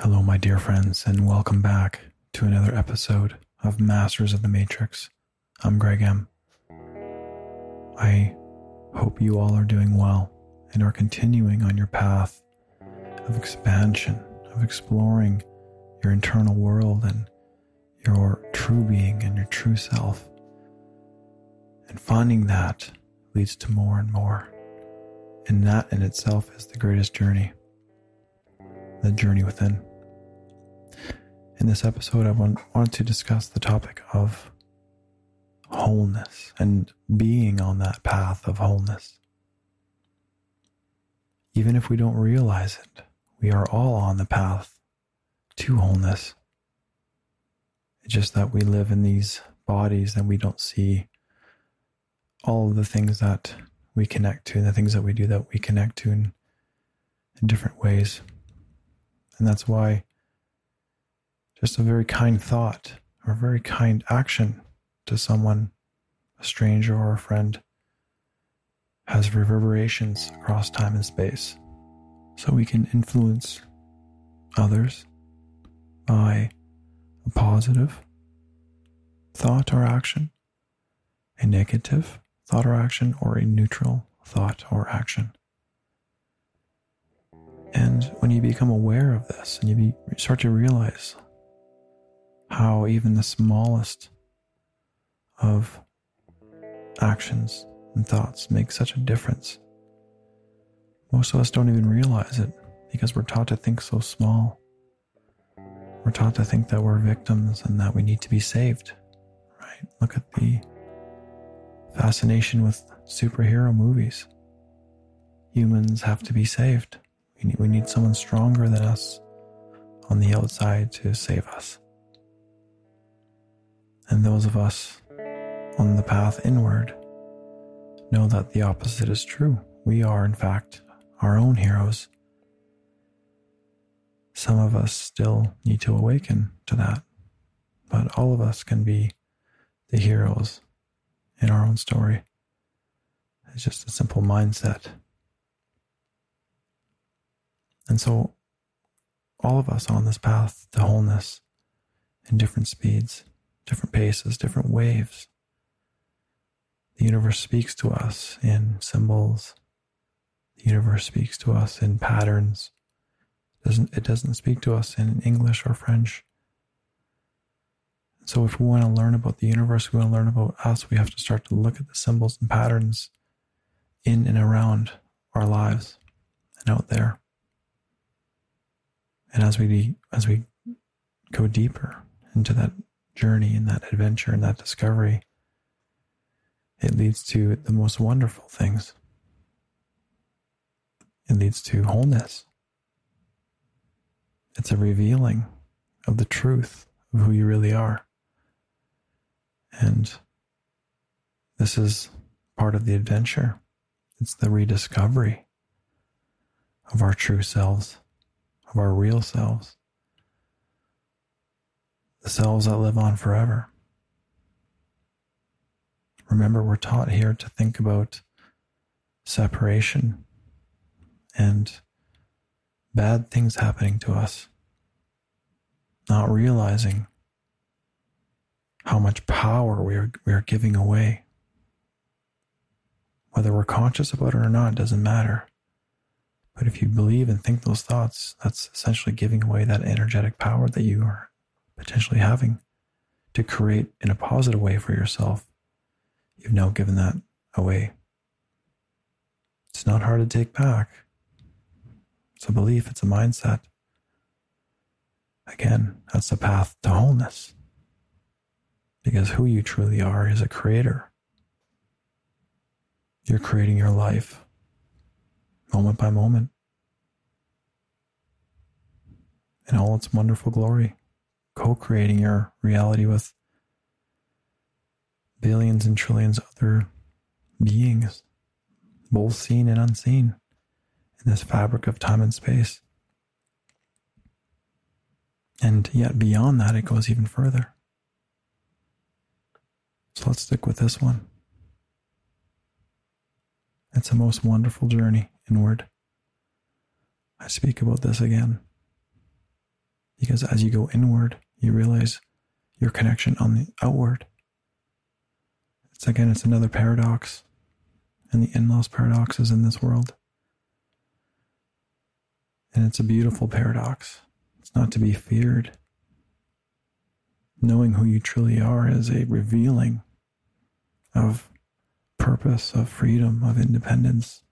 Hello, my dear friends, and welcome back to another episode of Masters of the Matrix. I'm Greg M. I hope you all are doing well and are continuing on your path of expansion, of exploring your internal world and your true being and your true self. And finding that leads to more and more. And that in itself is the greatest journey. The journey within. In this episode, I wanted to discuss the topic of wholeness and being on that path of wholeness. Even if we don't realize it, we are all on the path to wholeness. It's just that we live in these bodies and we don't see all of the things that we connect to, and the things that we do that we connect to in different ways. And that's why just a very kind thought or a very kind action to someone, a stranger or a friend, has reverberations across time and space. So we can influence others by a positive thought or action, a negative thought or action, or a neutral thought or action. And when you become aware of this and you start to realize how even the smallest of actions and thoughts make such a difference, most of us don't even realize it because we're taught to think so small. We're taught to think that we're victims and that we need to be saved, right? Look at the fascination with superhero movies. Humans have to be saved. We need someone stronger than us on the outside to save us. And those of us on the path inward know that the opposite is true. We are, in fact, our own heroes. Some of us still need to awaken to that, but all of us can be the heroes in our own story. It's just a simple mindset. And so all of us on this path to wholeness in different speeds, different paces, different waves. The universe speaks to us in symbols. The universe speaks to us in patterns. It doesn't speak to us in English or French. So if we want to learn about the universe, we want to learn about us, we have to start to look at the symbols and patterns in and around our lives and out there. And as we go deeper into that journey and that adventure and that discovery, it leads to the most wonderful things. It leads to wholeness. It's a revealing of the truth of who you really are. And this is part of the adventure. It's the rediscovery of our true selves. Of our real selves, the selves that live on forever. Remember, we're taught here to think about separation and bad things happening to us, not realizing how much power we are giving away. Whether we're conscious about it or not, it doesn't matter. But if you believe and think those thoughts, that's essentially giving away that energetic power that you are potentially having to create in a positive way for yourself. You've now given that away. It's not hard to take back. It's a belief, it's a mindset. Again, that's the path to wholeness. Because who you truly are is a creator. You're creating your life. Moment by moment, in all its wonderful glory, co-creating your reality with billions and trillions of other beings, both seen and unseen, in this fabric of time and space. And yet beyond that, it goes even further. So let's stick with this one. It's a most wonderful journey inward. I speak about this again. because as you go inward, you realize your connection on the outward. It's another paradox, and the in-laws paradox is in this world. And it's a beautiful paradox. It's not to be feared. Knowing who you truly are is a revealing of purpose, of freedom, of independence,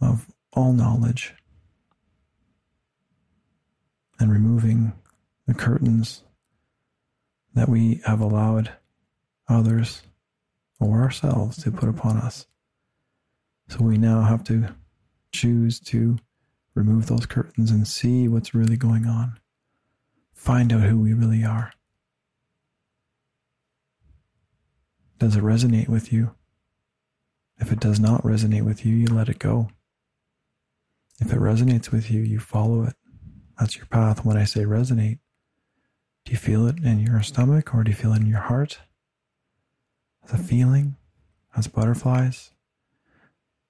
of all knowledge, and removing the curtains that we have allowed others or ourselves to put upon us. So we now have to choose to remove those curtains and see what's really going on. Find out who we really are. Does it resonate with you? If it does not resonate with you, you let it go. If it resonates with you, you follow it. That's your path. When I say resonate, do you feel it in your stomach, or do you feel it in your heart? As a feeling, as butterflies,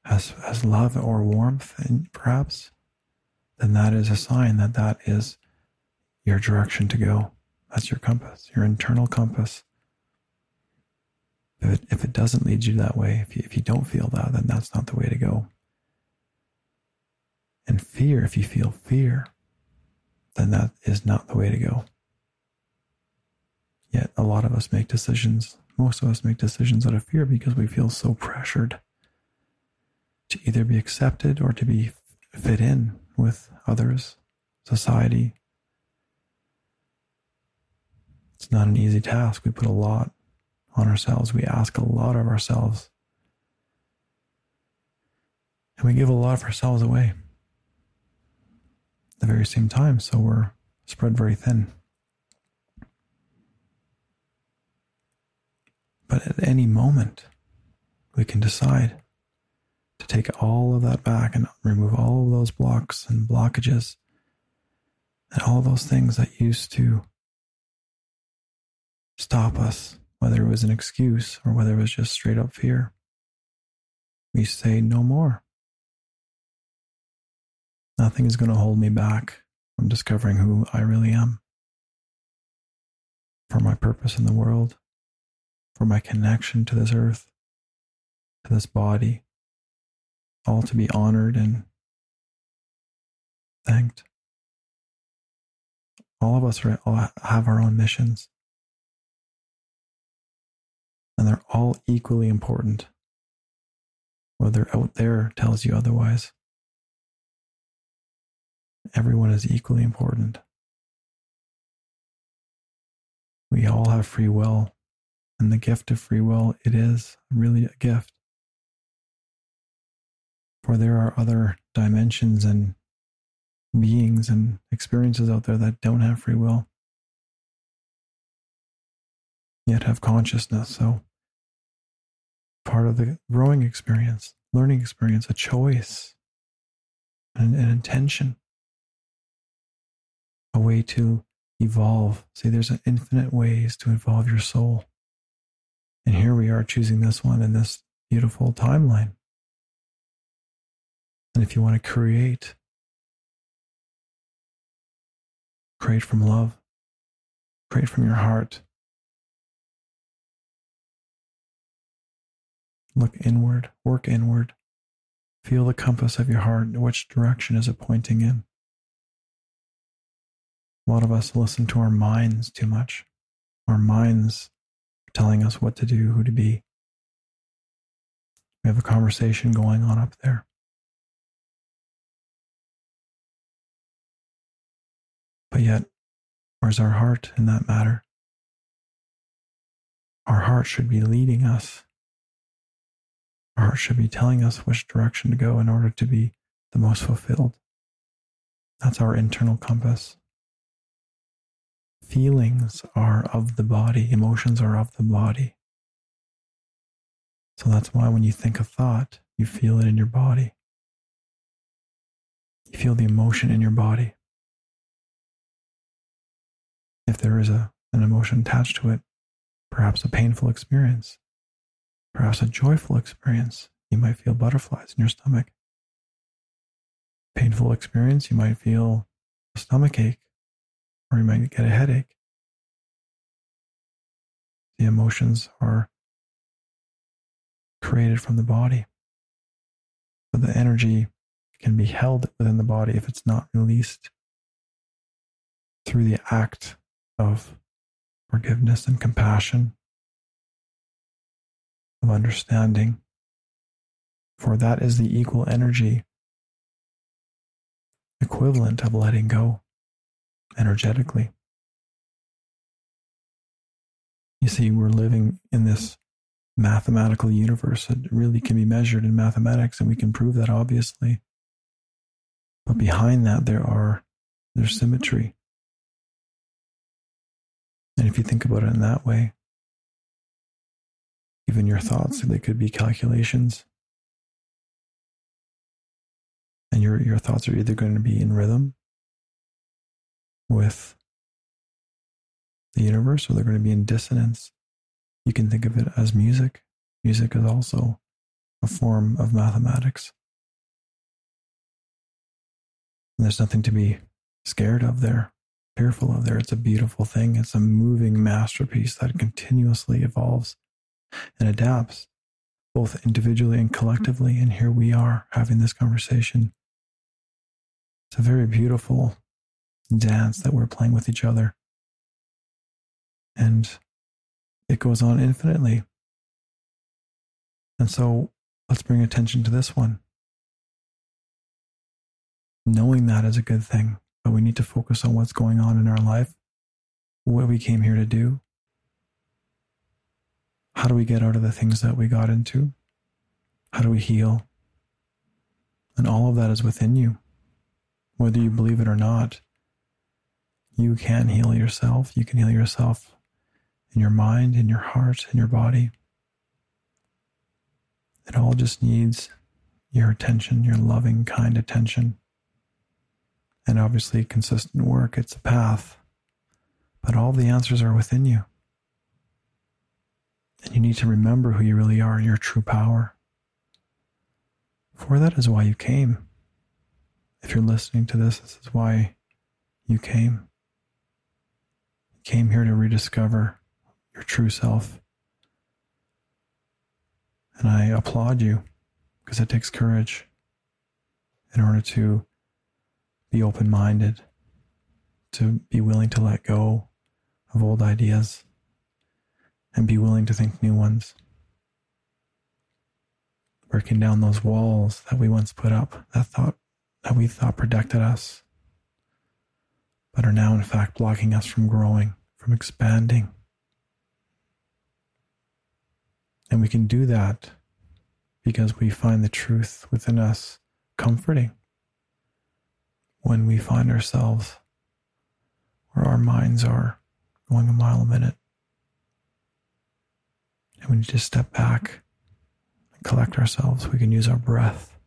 as love or warmth, and perhaps, then that is a sign that is your direction to go. That's your compass, your internal compass. If it doesn't lead you that way, if you don't feel that, then that's not the way to go. And fear, if you feel fear, then that is not the way to go. Yet a lot of us make decisions, most of us make decisions out of fear because we feel so pressured to either be accepted or to be fit in with others, society. It's not an easy task. We put a lot on ourselves. We ask a lot of ourselves. And we give a lot of ourselves away at the very same time, so we're spread very thin. But at any moment, we can decide to take all of that back and remove all of those blocks and blockages and all those things that used to stop us, whether it was an excuse or whether it was just straight up fear. We say no more. Nothing is going to hold me back from discovering who I really am, for my purpose in the world, for my connection to this earth, to this body, all to be honored and thanked. All of us have our own missions. And they're all equally important, whether out there tells you otherwise. Everyone is equally important. We all have free will, and the gift of free will, it is really a gift. For there are other dimensions and beings and experiences out there that don't have free will, yet have consciousness. So part of the growing experience, learning experience, a choice, an intention, a way to evolve. See, there's an infinite ways to evolve your soul. And here we are choosing this one in this beautiful timeline. And if you want to create from love, create from your heart, look inward, work inward, feel the compass of your heart, which direction is it pointing in? A lot of us listen to our minds too much. Our minds are telling us what to do, who to be. We have a conversation going on up there. But yet, where's our heart in that matter? Our heart should be leading us. Our heart should be telling us which direction to go in order to be the most fulfilled. That's our internal compass. Feelings are of the body. Emotions are of the body. So that's why when you think a thought, you feel it in your body. You feel the emotion in your body. If there is an emotion attached to it, perhaps a painful experience, perhaps a joyful experience, you might feel butterflies in your stomach. Painful experience, you might feel a stomach ache, or you might get a headache. The emotions are created from the body, but the energy can be held within the body if it's not released through the act of forgiveness and compassion, of understanding. For that is the equal energy equivalent of letting go energetically. You see, we're living in this mathematical universe that really can be measured in mathematics, and we can prove that obviously. But behind that there's symmetry. And if you think about it in that way, even your thoughts, they could be calculations. And your thoughts are either going to be in rhythm with the universe, or they're going to be in dissonance. You can think of it as music. Music is also a form of mathematics. And there's nothing to be scared of there, fearful of there. It's a beautiful thing. It's a moving masterpiece that continuously evolves and adapts, both individually and collectively. And here we are having this conversation. It's a very beautiful dance that we're playing with each other. And it goes on infinitely. And so let's bring attention to this one. Knowing that is a good thing, but we need to focus on what's going on in our life, what we came here to do. How do we get out of the things that we got into? How do we heal? And all of that is within you. Whether you believe it or not, you can heal yourself. You can heal yourself in your mind, in your heart, in your body. It all just needs your attention, your loving, kind attention. And obviously, consistent work, it's a path. But all the answers are within you. And you need to remember who you really are, your true power. For that is why you came. If you're listening to this, this is why you came. You came here to rediscover your true self. And I applaud you, because it takes courage in order to be open-minded, to be willing to let go of old ideas, and be willing to think new ones. Breaking down those walls that we once put up, that we thought protected us, but are now in fact blocking us from growing, from expanding. And we can do that because we find the truth within us comforting. When we find ourselves where our minds are going a mile a minute, and we need to step back and collect ourselves, we can use our breath,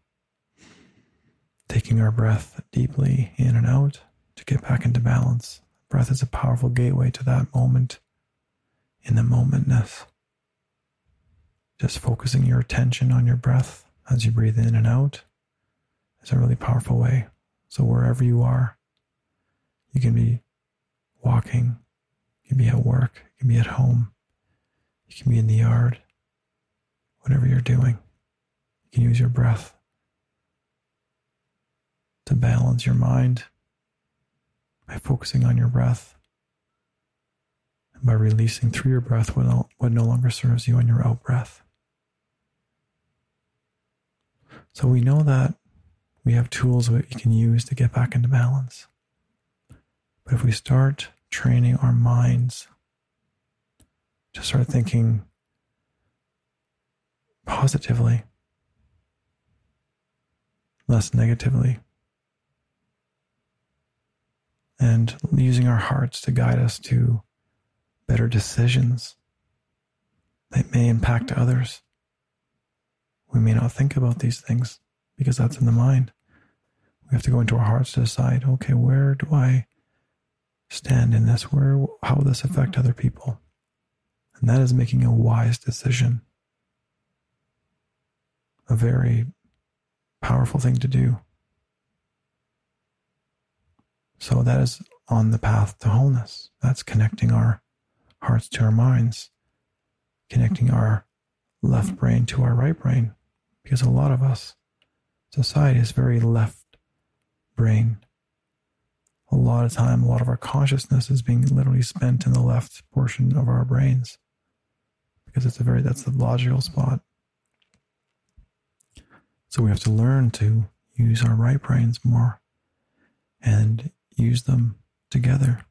taking our breath deeply in and out to get back into balance. Breath is a powerful gateway to that moment in the momentness. Just focusing your attention on your breath as you breathe in and out is a really powerful way. So wherever you are, you can be walking, you can be at work, you can be at home, you can be in the yard, whatever you're doing, you can use your breath to balance your mind by focusing on your breath, and by releasing through your breath what no longer serves you on your out breath. So we know that we have tools that we can use to get back into balance. But if we start training our minds to start thinking positively, less negatively, and using our hearts to guide us to better decisions that may impact others, we may not think about these things, because that's in the mind. We have to go into our hearts to decide, okay, where do I stand in this? How will this affect other people? And that is making a wise decision. A very powerful thing to do. So that is on the path to wholeness. That's connecting our hearts to our minds, connecting our left brain to our right brain, because a lot of us, society is very left brain. A lot of time, a lot of our consciousness is being literally spent in the left portion of our brains, because it's that's the logical spot. So we have to learn to use our right brains more and use them together.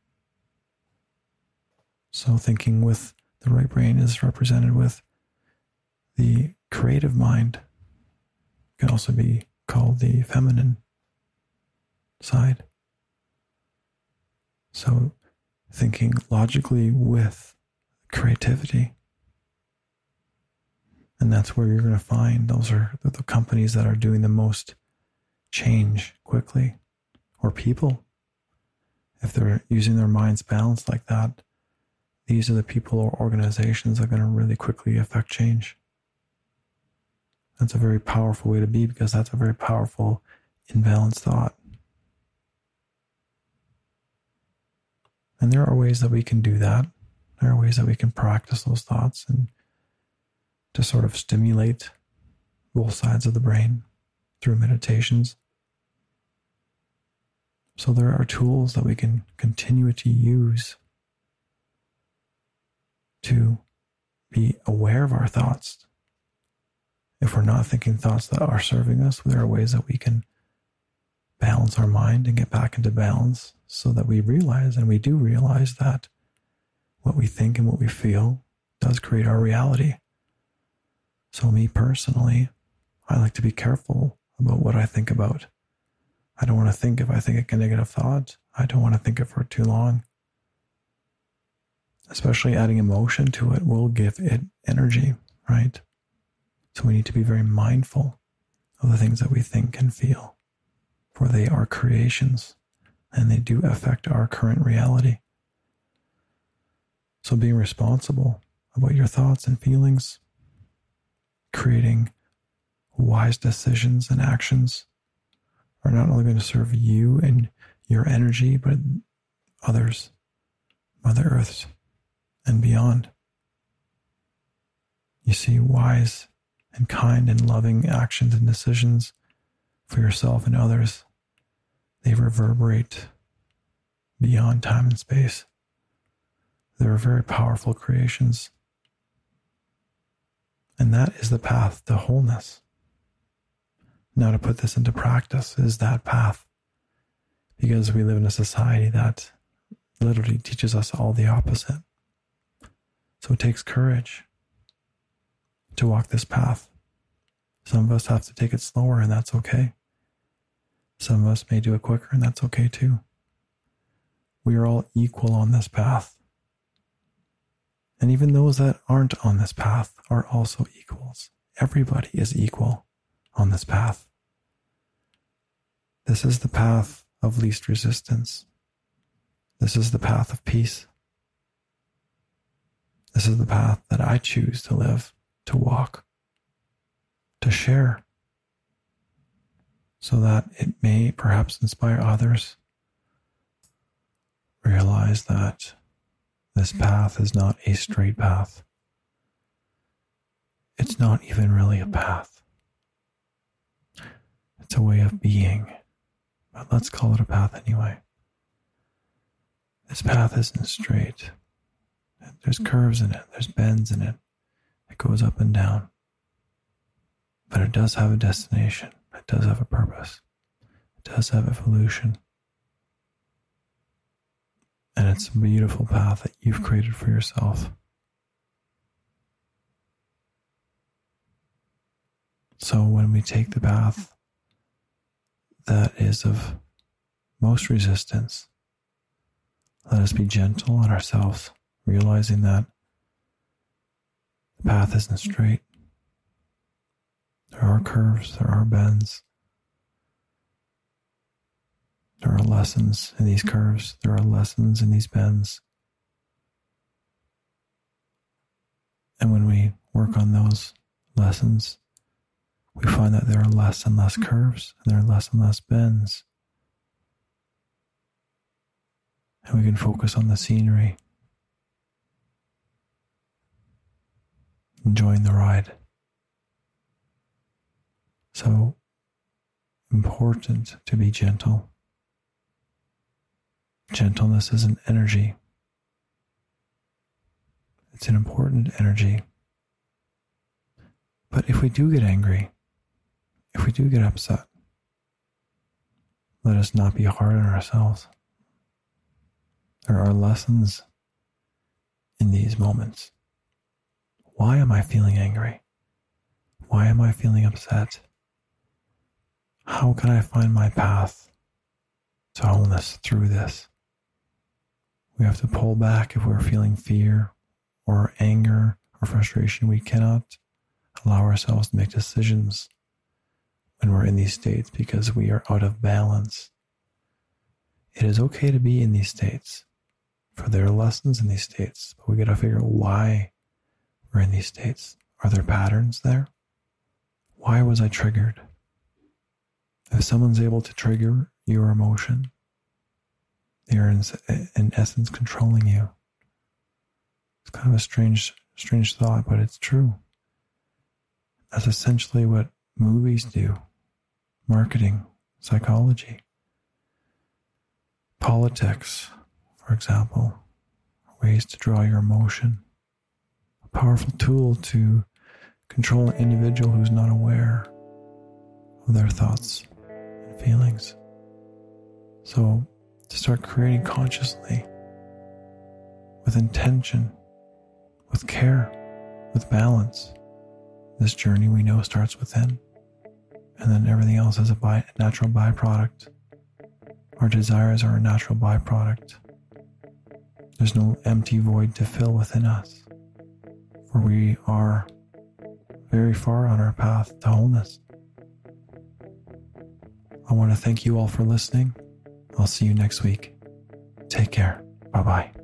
So thinking with the right brain is represented with the creative mind. It can also be called the feminine side. So thinking logically with creativity. And that's where you're going to find those are the companies that are doing the most change quickly, or people. If they're using their minds balanced like that, these are the people or organizations that are going to really quickly affect change. That's a very powerful way to be, because that's a very powerful, imbalanced thought. And there are ways that we can do that. There are ways that we can practice those thoughts and to sort of stimulate both sides of the brain through meditations. So there are tools that we can continue to use to be aware of our thoughts. If we're not thinking thoughts that are serving us, there are ways that we can balance our mind and get back into balance, so that we realize, and we do realize, that what we think and what we feel does create our reality. So me personally, I like to be careful about what I think about. I don't want to think, if I think a negative thought, I don't want to think it for too long. Especially adding emotion to it will give it energy, right? So we need to be very mindful of the things that we think and feel, for they are creations and they do affect our current reality. So being responsible about your thoughts and feelings, creating wise decisions and actions, are not only going to serve you and your energy, but others, Mother Earth's, and beyond. You see, wise and kind and loving actions and decisions for yourself and others, they reverberate beyond time and space. They're very powerful creations. And that is the path to wholeness. Now, to put this into practice is that path, because we live in a society that literally teaches us all the opposite. So it takes courage to walk this path. Some of us have to take it slower, and that's okay. Some of us may do it quicker, and that's okay too. We are all equal on this path. And even those that aren't on this path are also equals. Everybody is equal on this path. This is the path of least resistance. This is the path of peace. This is the path that I choose to live, to walk, to share, so that it may perhaps inspire others. Realize that this path is not a straight path. It's not even really a path. It's a way of being, but let's call it a path anyway. This path isn't straight. There's curves in it, there's bends in it. It goes up and down, but it does have a destination. It does have a purpose. It does have evolution. And it's a beautiful path that you've created for yourself. So when we take the path that is of most resistance, let us be gentle on ourselves, realizing that the path isn't straight. There are curves, there are bends. There are lessons in these curves. There are lessons in these bends. And when we work on those lessons, we find that there are less and less curves, and there are less and less bends. and we can focus on the scenery, enjoying the ride. So important to be gentle. Gentleness is an energy. It's an important energy. But if we do get angry, if we do get upset, let us not be hard on ourselves. There are lessons in these moments. Why am I feeling angry? Why am I feeling upset? How can I find my path to wholeness through this? We have to pull back if we're feeling fear or anger or frustration. We cannot allow ourselves to make decisions when we're in these states because we are out of balance. It is okay to be in these states, for there are lessons in these states, but we got to figure out why we're in these states. Are there patterns there? Why was I triggered? If someone's able to trigger your emotion, they are in essence controlling you. It's kind of a strange thought, but it's true. That's essentially what movies do, marketing, psychology, politics, for example, ways to draw your emotion. A powerful tool to control an individual who's not aware of their thoughts and feelings. So to start creating consciously, with intention, with care, with balance, this journey we know starts within, and then everything else is a natural byproduct. Our desires are a natural byproduct. There's no empty void to fill within us, for we are very far on our path to wholeness. I want to thank you all for listening. I'll see you next week. Take care. Bye-bye.